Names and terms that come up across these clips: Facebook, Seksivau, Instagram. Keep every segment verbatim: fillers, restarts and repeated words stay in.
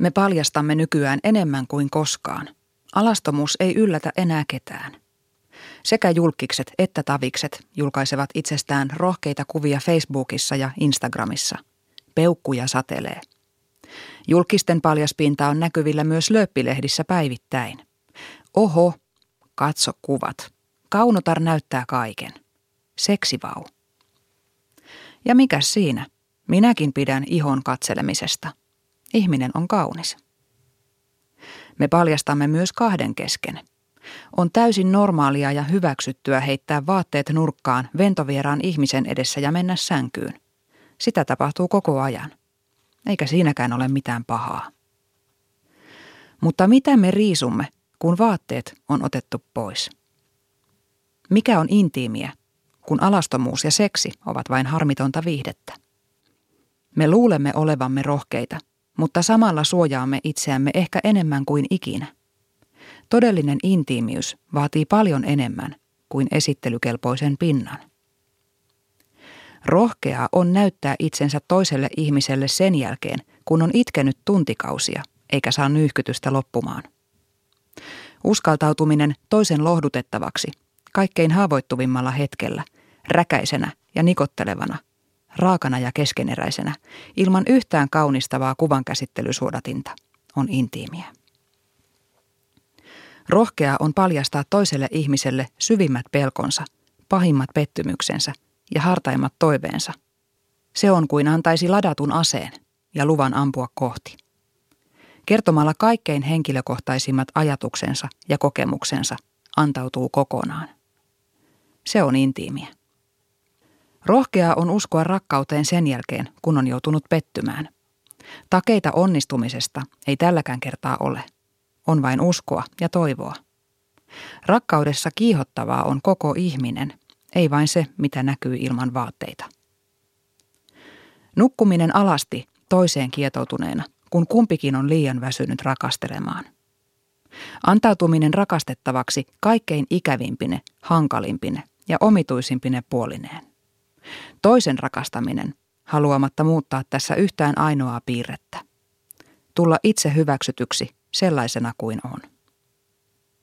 Me paljastamme nykyään enemmän kuin koskaan. Alastomuus ei yllätä enää ketään. Sekä julkkikset että tavikset julkaisevat itsestään rohkeita kuvia Facebookissa ja Instagramissa. Peukkuja satelee. Julkisten paljaspinta on näkyvillä myös lööppilehdissä päivittäin. Oho, katso kuvat. Kaunotar näyttää kaiken. Seksivau. Ja mikäs siinä? Minäkin pidän ihon katselemisesta. Ihminen on kaunis. Me paljastamme myös kahden kesken. On täysin normaalia ja hyväksyttyä heittää vaatteet nurkkaan ventovieraan ihmisen edessä ja mennä sänkyyn. Sitä tapahtuu koko ajan. Eikä siinäkään ole mitään pahaa. Mutta mitä me riisumme, kun vaatteet on otettu pois? Mikä on intiimiä, kun alastomuus ja seksi ovat vain harmitonta viihdettä? Me luulemme olevamme rohkeita, mutta samalla suojaamme itseämme ehkä enemmän kuin ikinä. Todellinen intiimiys vaatii paljon enemmän kuin esittelykelpoisen pinnan. Rohkeaa on näyttää itsensä toiselle ihmiselle sen jälkeen, kun on itkenyt tuntikausia eikä saa nyyhkytystä loppumaan. Uskaltautuminen toisen lohdutettavaksi, kaikkein haavoittuvimmalla hetkellä, räkäisenä ja nikottelevana, raakana ja keskeneräisenä, ilman yhtään kaunistavaa kuvankäsittelysuodatinta, on intiimiä. Rohkeaa on paljastaa toiselle ihmiselle syvimmät pelkonsa, pahimmat pettymyksensä ja hartaimmat toiveensa. Se on kuin antaisi ladatun aseen ja luvan ampua kohti. Kertomalla kaikkein henkilökohtaisimmat ajatuksensa ja kokemuksensa antautuu kokonaan. Se on intiimiä. Rohkeaa on uskoa rakkauteen sen jälkeen, kun on joutunut pettymään. Takeita onnistumisesta ei tälläkään kertaa ole. On vain uskoa ja toivoa. Rakkaudessa kiihottavaa on koko ihminen, ei vain se, mitä näkyy ilman vaatteita. Nukkuminen alasti toiseen kietoutuneena, kun kumpikin on liian väsynyt rakastelemaan. Antautuminen rakastettavaksi kaikkein ikävimpine, hankalimpine ja omituisimpine puolineen. Toisen rakastaminen, haluamatta muuttaa tässä yhtään ainoaa piirrettä. Tulla itse hyväksytyksi sellaisena kuin on.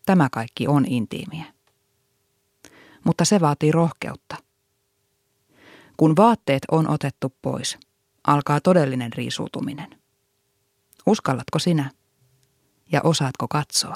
Tämä kaikki on intiimiä. Mutta se vaatii rohkeutta. Kun vaatteet on otettu pois, alkaa todellinen riisuutuminen. Uskallatko sinä? Ja osaatko katsoa?